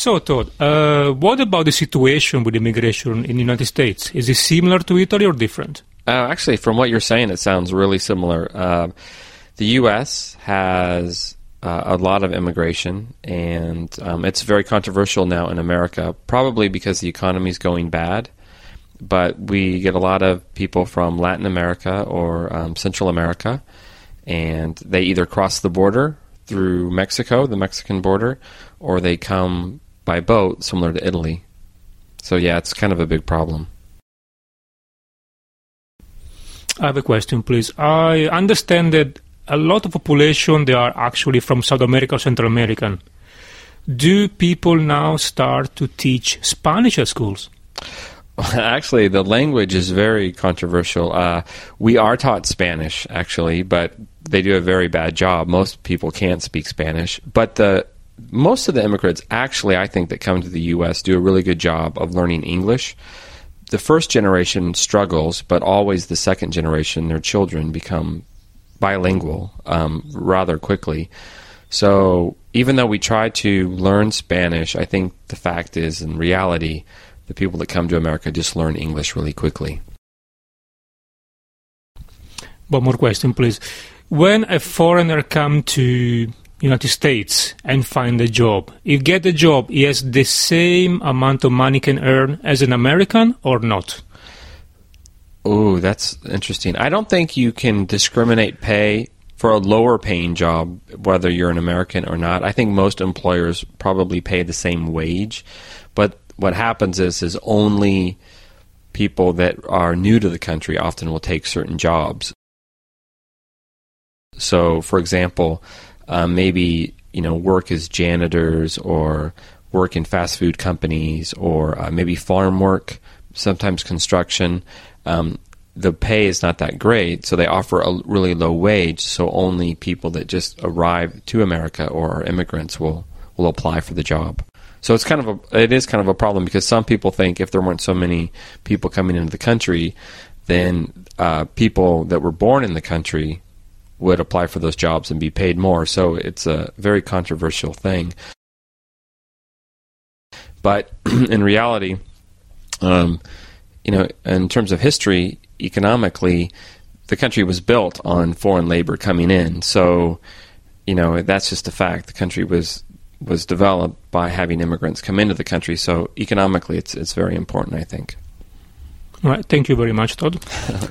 So, Todd, what about the situation with immigration in the United States? Is it similar to Italy or different? Actually, from what you're saying, it sounds really similar. The U.S. has a lot of immigration, and it's very controversial now in America, probably because the economy is going bad. But we get a lot of people from Latin America or Central America, and they either cross the border through Mexico, the Mexican border, or they come by boat, similar to Italy. So, yeah, it's kind of a big problem. I have a question, please. I understand that a lot of population, they are actually from South America or Central America. Do people now start to teach Spanish at schools? Actually, the language is very controversial. We are taught Spanish, actually, but they do a very bad job. Most people can't speak Spanish. But most of the immigrants, actually, I think, that come to the U.S. do a really good job of learning English. The first generation struggles, but always the second generation, their children become bilingual rather quickly. So even though we try to learn Spanish, I think the fact is, in reality, the people that come to America just learn English really quickly. One more question, please. When a foreigner comes to United States and find a job, if get a job, he has the same amount of money can earn as an American or not? Oh, that's interesting. I don't think you can discriminate pay for a lower-paying job, whether you're an American or not. I think most employers probably pay the same wage, but what happens is only people that are new to the country often will take certain jobs. So, for example, maybe, you know, work as janitors or work in fast food companies or maybe farm work, sometimes construction. The pay is not that great, so they offer a really low wage, so only people that just arrive to America or are immigrants will apply for the job. So it's kind of a problem, because some people think if there weren't so many people coming into the country, then people that were born in the country would apply for those jobs and be paid more. So it's a very controversial thing. But in reality, in terms of history, economically, the country was built on foreign labor coming in. So, you know, that's just a fact. The country was developed by having immigrants come into the country. So economically, it's very important, I think. All right. Thank you very much, Todd.